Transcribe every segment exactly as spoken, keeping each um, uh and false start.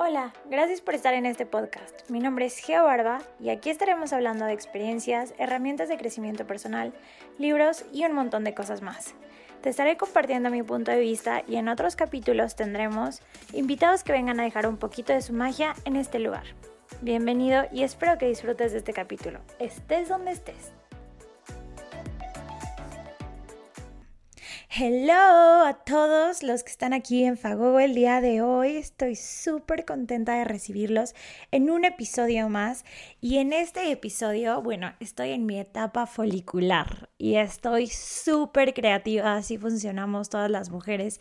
Hola, gracias por estar en este podcast. Mi nombre es Geo Barba y aquí estaremos hablando de experiencias, herramientas de crecimiento personal, libros y un montón de cosas más. Te estaré compartiendo mi punto de vista y en otros capítulos tendremos invitados que vengan a dejar un poquito de su magia en este lugar. Bienvenido y espero que disfrutes de este capítulo, estés donde estés. Hello a todos los que están aquí en Fagogo el día de hoy. Estoy súper contenta de recibirlos en un episodio más. Y en este episodio, bueno, estoy en mi etapa folicular y estoy súper creativa. Así funcionamos todas las mujeres.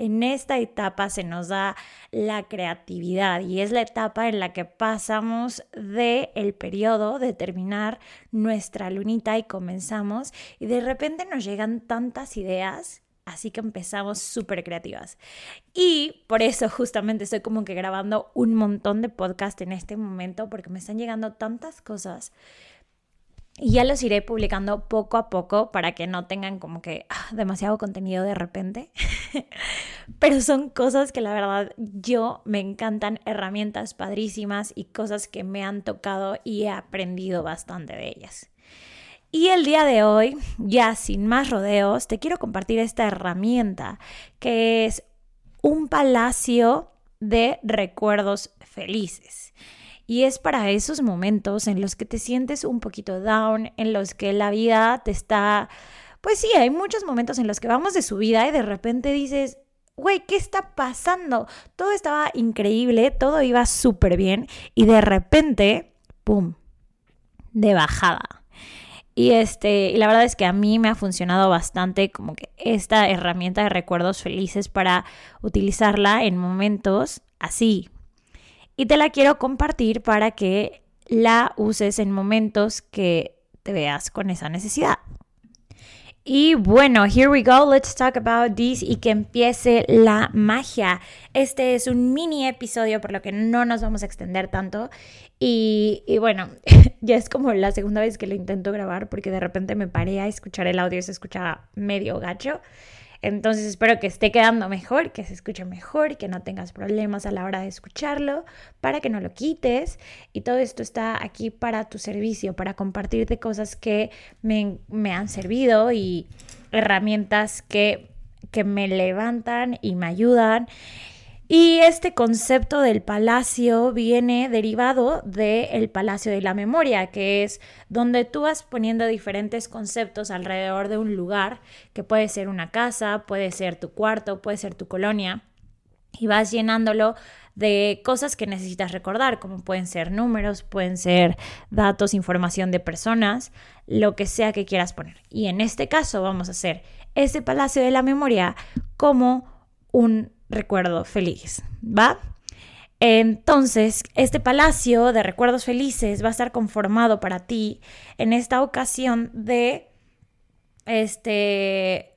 En esta etapa se nos da la creatividad y es la etapa en la que pasamos del periodo de terminar nuestra lunita y comenzamos y de repente nos llegan tantas ideas, así que empezamos súper creativas. Y por eso justamente estoy como que grabando un montón de podcast en este momento porque me están llegando tantas cosas. Y ya los iré publicando poco a poco para que no tengan como que ah, demasiado contenido de repente. Pero son cosas que la verdad yo me encantan, herramientas padrísimas y cosas que me han tocado y he aprendido bastante de ellas. Y el día de hoy, ya sin más rodeos, te quiero compartir esta herramienta que es un palacio de recuerdos felices. Y es para esos momentos en los que te sientes un poquito down, en los que la vida te está... Pues sí, hay muchos momentos en los que vamos de subida y de repente dices, güey, ¿qué está pasando? Todo estaba increíble, todo iba súper bien y de repente, ¡pum!, de bajada. Y, este, y la verdad es que a mí me ha funcionado bastante como que esta herramienta de recuerdos felices para utilizarla en momentos así. Y te la quiero compartir para que la uses en momentos que te veas con esa necesidad. Y bueno, here we go, let's talk about this y que empiece la magia. Este es un mini episodio por lo que no nos vamos a extender tanto. Y, y bueno, ya es como la segunda vez que lo intento grabar porque de repente me paré a escuchar el audio y se escuchaba medio gacho. Entonces espero que esté quedando mejor, que se escuche mejor, que no tengas problemas a la hora de escucharlo, para que no lo quites. Y todo esto está aquí para tu servicio, para compartirte cosas que me, me han servido y herramientas que, que me levantan y me ayudan. Y este concepto del palacio viene derivado del palacio de la memoria, que es donde tú vas poniendo diferentes conceptos alrededor de un lugar, que puede ser una casa, puede ser tu cuarto, puede ser tu colonia, y vas llenándolo de cosas que necesitas recordar, como pueden ser números, pueden ser datos, información de personas, lo que sea que quieras poner. Y en este caso vamos a hacer ese palacio de la memoria como un recuerdo feliz, ¿va? Entonces, este palacio de recuerdos felices va a estar conformado para ti en esta ocasión de este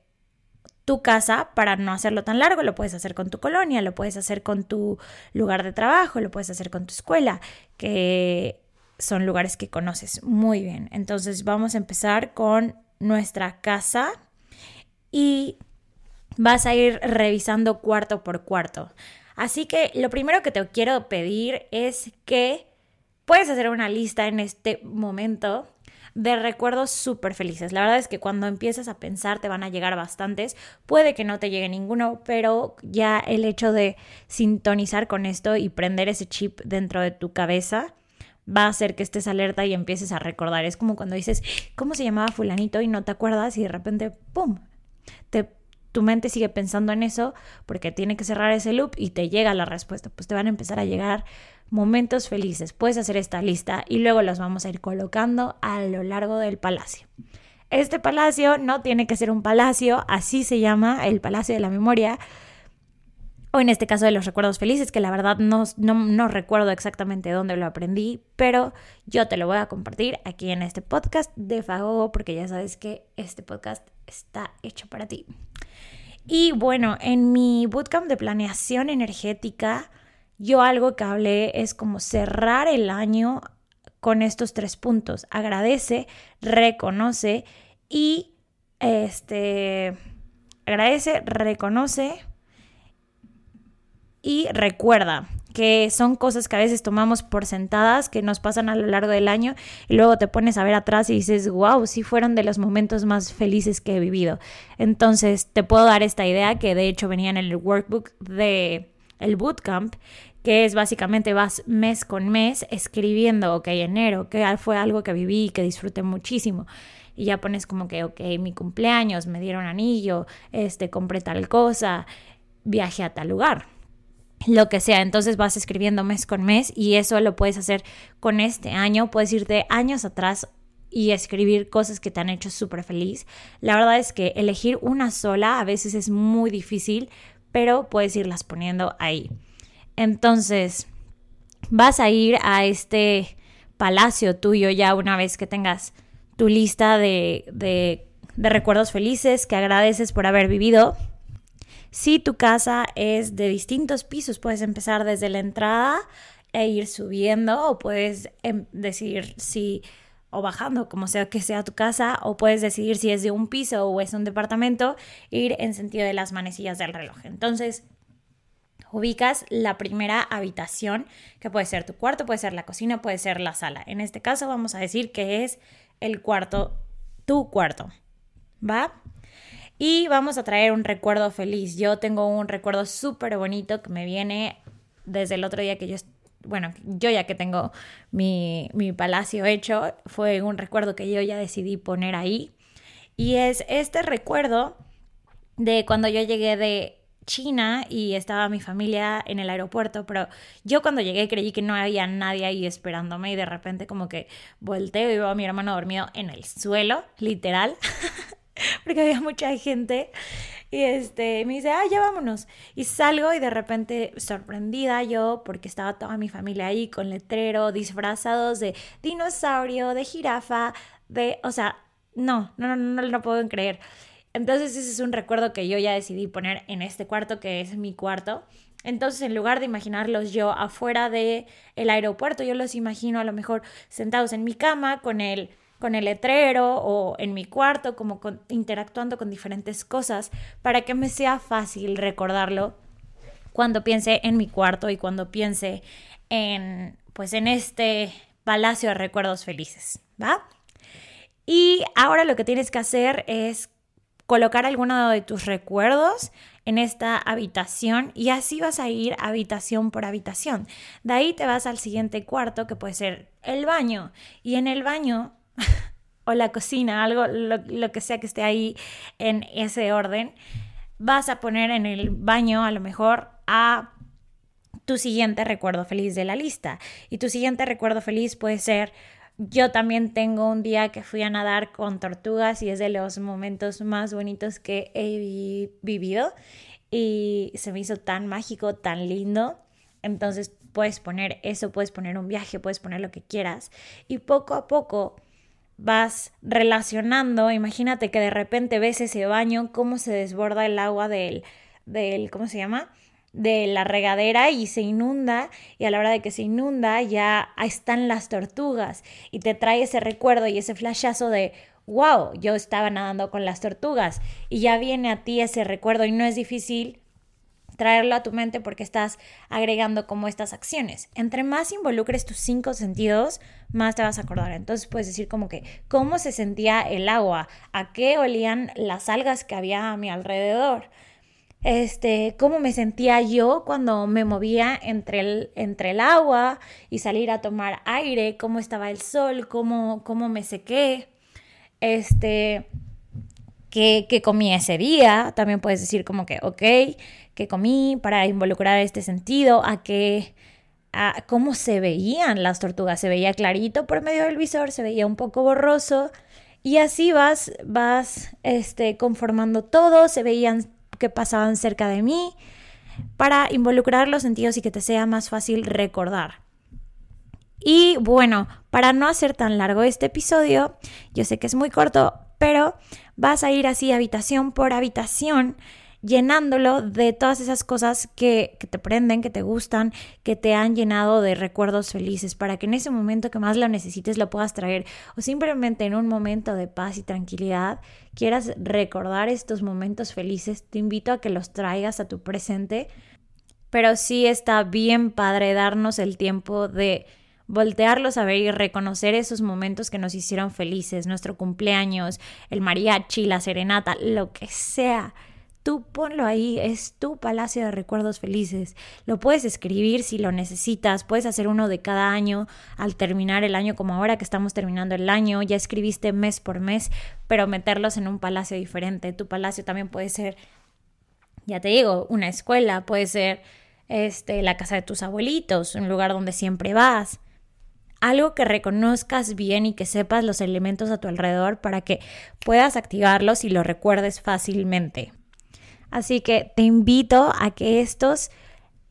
tu casa, para no hacerlo tan largo, lo puedes hacer con tu colonia, lo puedes hacer con tu lugar de trabajo, lo puedes hacer con tu escuela, que son lugares que conoces muy bien. Entonces, vamos a empezar con nuestra casa y vas a ir revisando cuarto por cuarto. Así que lo primero que te quiero pedir es que puedes hacer una lista en este momento de recuerdos súper felices. La verdad es que cuando empiezas a pensar te van a llegar bastantes. Puede que no te llegue ninguno, pero ya el hecho de sintonizar con esto y prender ese chip dentro de tu cabeza va a hacer que estés alerta y empieces a recordar. Es como cuando dices, ¿cómo se llamaba fulanito? Y no te acuerdas y de repente, ¡pum!, te tu mente sigue pensando en eso porque tiene que cerrar ese loop y te llega la respuesta. Pues te van a empezar a llegar momentos felices. Puedes hacer esta lista y luego los vamos a ir colocando a lo largo del palacio. Este palacio no tiene que ser un palacio, así se llama el palacio de la memoria, o en este caso de los recuerdos felices, que la verdad no, no, no recuerdo exactamente dónde lo aprendí, pero yo te lo voy a compartir aquí en este podcast de Fagogo, porque ya sabes que este podcast está hecho para ti. Y bueno, en mi bootcamp de planeación energética, yo algo que hablé es como cerrar el año con estos tres puntos. Agradece, reconoce y este... Agradece, reconoce... Y recuerda, que son cosas que a veces tomamos por sentadas, que nos pasan a lo largo del año, y luego te pones a ver atrás y dices, wow, sí fueron de los momentos más felices que he vivido. Entonces te puedo dar esta idea que de hecho venía en el workbook de el bootcamp, que es básicamente vas mes con mes escribiendo, ok, enero, que fue algo que viví, que disfruté muchísimo. Y ya pones como que, ok, mi cumpleaños, me dieron anillo, este, compré tal cosa, viajé a tal lugar, lo que sea. Entonces vas escribiendo mes con mes y eso lo puedes hacer con este año. Puedes irte años atrás y escribir cosas que te han hecho súper feliz. La verdad es que elegir una sola a veces es muy difícil, pero puedes irlas poniendo ahí. Entonces vas a ir a este palacio tuyo ya una vez que tengas tu lista de, de, de recuerdos felices que agradeces por haber vivido. Si tu casa es de distintos pisos, puedes empezar desde la entrada e ir subiendo, o puedes em- decidir si, o bajando, como sea que sea tu casa, o puedes decidir si es de un piso o es un departamento, ir en sentido de las manecillas del reloj. Entonces ubicas la primera habitación, que puede ser tu cuarto, puede ser la cocina, puede ser la sala. En este caso vamos a decir que es el cuarto, tu cuarto, ¿va? Y vamos a traer un recuerdo feliz. Yo tengo un recuerdo súper bonito que me viene desde el otro día que yo, bueno, yo ya que tengo mi, mi palacio hecho, fue un recuerdo que yo ya decidí poner ahí. Y es este recuerdo de cuando yo llegué de China y estaba mi familia en el aeropuerto, pero yo cuando llegué creí que no había nadie ahí esperándome y de repente como que volteo y veo a mi hermano dormido en el suelo, literal, porque había mucha gente, y este, me dice, ah, ya vámonos, y salgo y de repente sorprendida yo porque estaba toda mi familia ahí con letrero, disfrazados de dinosaurio, de jirafa, de, o sea, no, no, no, no lo puedo creer. Entonces ese es un recuerdo que yo ya decidí poner en este cuarto, que es mi cuarto. Entonces en lugar de imaginarlos yo afuera del aeropuerto, yo los imagino a lo mejor sentados en mi cama con el, con el letrero o en mi cuarto, como con, interactuando con diferentes cosas para que me sea fácil recordarlo cuando piense en mi cuarto y cuando piense en, pues, en este palacio de recuerdos felices, ¿va? Y ahora lo que tienes que hacer es colocar alguno de tus recuerdos en esta habitación y así vas a ir habitación por habitación. De ahí te vas al siguiente cuarto, que puede ser el baño, y en el baño o la cocina, algo, lo, lo que sea que esté ahí en ese orden, vas a poner en el baño a lo mejor a tu siguiente recuerdo feliz de la lista. Y tu siguiente recuerdo feliz puede ser: yo también tengo un día que fui a nadar con tortugas y es de los momentos más bonitos que he vi- vivido y se me hizo tan mágico, tan lindo. Entonces puedes poner eso, puedes poner un viaje, puedes poner lo que quieras y poco a poco vas relacionando. Imagínate que de repente ves ese baño, cómo se desborda el agua del, del ¿cómo se llama?, de la regadera y se inunda, y a la hora de que se inunda ya están las tortugas y te trae ese recuerdo y ese flashazo de wow, yo estaba nadando con las tortugas, y ya viene a ti ese recuerdo y no es difícil traerlo a tu mente porque estás agregando como estas acciones. Entre más involucres tus cinco sentidos, más te vas a acordar. Entonces puedes decir como que cómo se sentía el agua, a qué olían las algas que había a mi alrededor, Este, cómo me sentía yo cuando me movía entre el, entre el agua y salir a tomar aire, cómo estaba el sol, cómo, cómo me sequé, este, qué, qué comí ese día. También puedes decir como que, ok, qué comí, para involucrar este sentido, a qué, a cómo se veían las tortugas. Se veía clarito por medio del visor, se veía un poco borroso, y así vas, vas, este, conformando todo. Se veían que pasaban cerca de mí, para involucrar los sentidos y que te sea más fácil recordar. Y bueno, para no hacer tan largo este episodio, yo sé que es muy corto, pero vas a ir así habitación por habitación, llenándolo de todas esas cosas que, que te prenden, que te gustan, que te han llenado de recuerdos felices, para que en ese momento que más lo necesites lo puedas traer, o simplemente en un momento de paz y tranquilidad quieras recordar estos momentos felices. Te invito a que los traigas a tu presente pero sí está bien padre darnos el tiempo de voltearlos a ver y reconocer esos momentos que nos hicieron felices, nuestro cumpleaños, el mariachi, la serenata, lo que sea. Tú ponlo ahí, es tu palacio de recuerdos felices. Lo puedes escribir si lo necesitas, puedes hacer uno de cada año al terminar el año, como ahora que estamos terminando el año, ya escribiste mes por mes, pero meterlos en un palacio diferente. Tu palacio también puede ser, ya te digo, una escuela, puede ser este, la casa de tus abuelitos, un lugar donde siempre vas. Algo que reconozcas bien y que sepas los elementos a tu alrededor para que puedas activarlos y lo recuerdes fácilmente. Así que te invito a que estos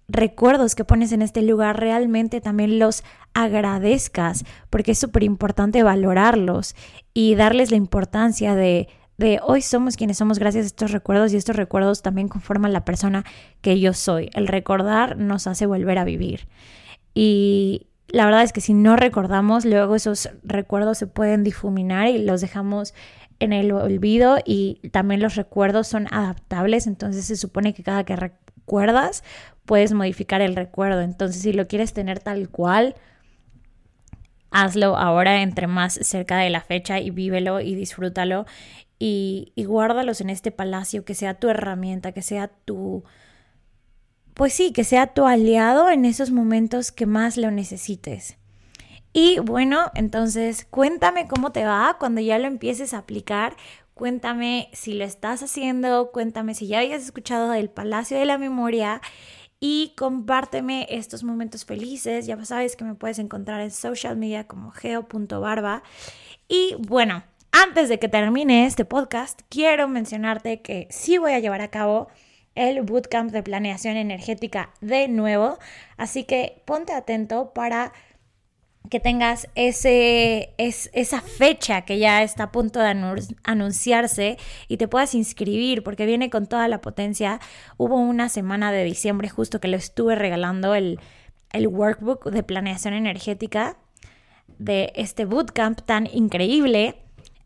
recuerdos que pones en este lugar realmente también los agradezcas, porque es súper importante valorarlos y darles la importancia de, de hoy somos quienes somos gracias a estos recuerdos, y estos recuerdos también conforman la persona que yo soy. El recordar nos hace volver a vivir. Y la verdad es que si no recordamos, luego esos recuerdos se pueden difuminar y los dejamos en el olvido, y también los recuerdos son adaptables, entonces se supone que cada que recuerdas puedes modificar el recuerdo, entonces si lo quieres tener tal cual, hazlo ahora entre más cerca de la fecha y vívelo y disfrútalo y, y guárdalos en este palacio, que sea tu herramienta, que sea tu, pues sí, que sea tu aliado en esos momentos que más lo necesites. Y bueno, entonces cuéntame cómo te va cuando ya lo empieces a aplicar, cuéntame si lo estás haciendo, cuéntame si ya habías escuchado del Palacio de la Memoria y compárteme estos momentos felices. Ya sabes que me puedes encontrar en social media como geo punto barba. Y bueno, antes de que termine este podcast, quiero mencionarte que sí voy a llevar a cabo el Bootcamp de Planeación Energética de nuevo, así que ponte atento para que tengas ese, es, esa fecha que ya está a punto de anun- anunciarse y te puedas inscribir, porque viene con toda la potencia. Hubo una semana de diciembre justo que lo estuve regalando el, el workbook de planeación energética de este bootcamp tan increíble.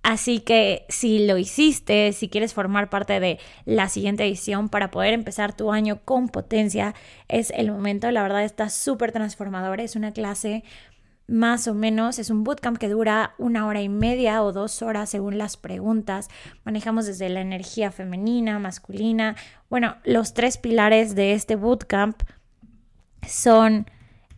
Así que si lo hiciste, si quieres formar parte de la siguiente edición para poder empezar tu año con potencia, es el momento. La verdad está súper transformador, es una clase más o menos, es un bootcamp que dura una hora y media o dos horas según las preguntas. Manejamos desde la energía femenina, masculina. Bueno, los tres pilares de este bootcamp son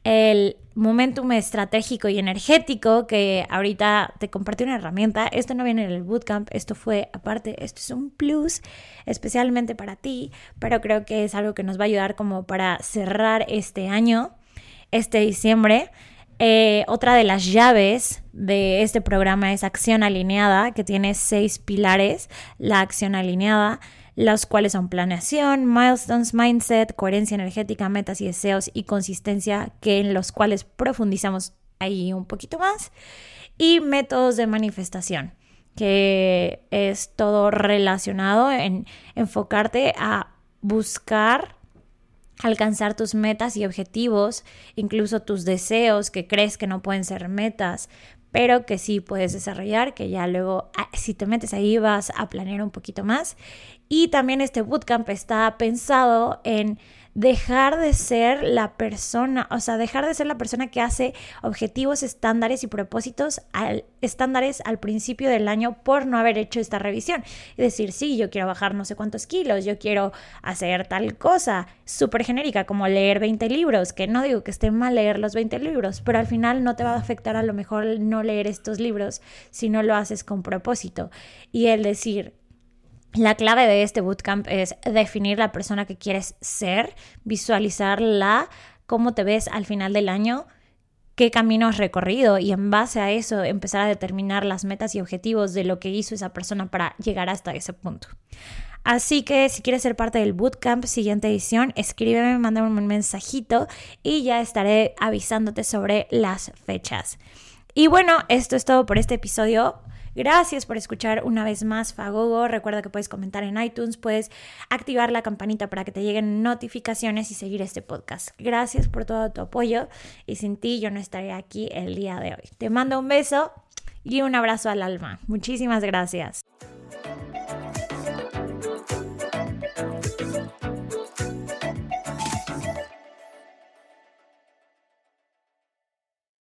el momentum estratégico y energético, que ahorita te compartí una herramienta. Esto no viene en el bootcamp, esto fue aparte, esto es un plus especialmente para ti, pero creo que es algo que nos va a ayudar como para cerrar este año, este diciembre. Eh, otra de las llaves de este programa es acción alineada, que tiene seis pilares, la acción alineada, los cuales son planeación, milestones, mindset, coherencia energética, metas y deseos y consistencia, que en los cuales profundizamos ahí un poquito más, y métodos de manifestación, que es todo relacionado en enfocarte a buscar alcanzar tus metas y objetivos, incluso tus deseos que crees que no pueden ser metas, pero que sí puedes desarrollar, que ya luego si te metes ahí vas a planear un poquito más. Y también este bootcamp está pensado en dejar de ser la persona, o sea, dejar de ser la persona que hace objetivos, estándares y propósitos al, estándares al principio del año por no haber hecho esta revisión. Es decir, sí, yo quiero bajar no sé cuántos kilos, yo quiero hacer tal cosa, súper genérica, como leer veinte libros, que no digo que esté mal leer los veinte libros, pero al final no te va a afectar a lo mejor no leer estos libros si no lo haces con propósito. Y el decir, la clave de este bootcamp es definir la persona que quieres ser, visualizarla, cómo te ves al final del año, qué camino has recorrido, y en base a eso empezar a determinar las metas y objetivos de lo que hizo esa persona para llegar hasta ese punto. Así que si quieres ser parte del bootcamp siguiente edición, escríbeme, mándame un mensajito y ya estaré avisándote sobre las fechas. Y bueno, esto es todo por este episodio. Gracias por escuchar una vez más Fagogo. Recuerda que puedes comentar en iTunes, puedes activar la campanita para que te lleguen notificaciones y seguir este podcast. Gracias por todo tu apoyo, y sin ti yo no estaré aquí el día de hoy. Te mando un beso y un abrazo al alma. Muchísimas gracias.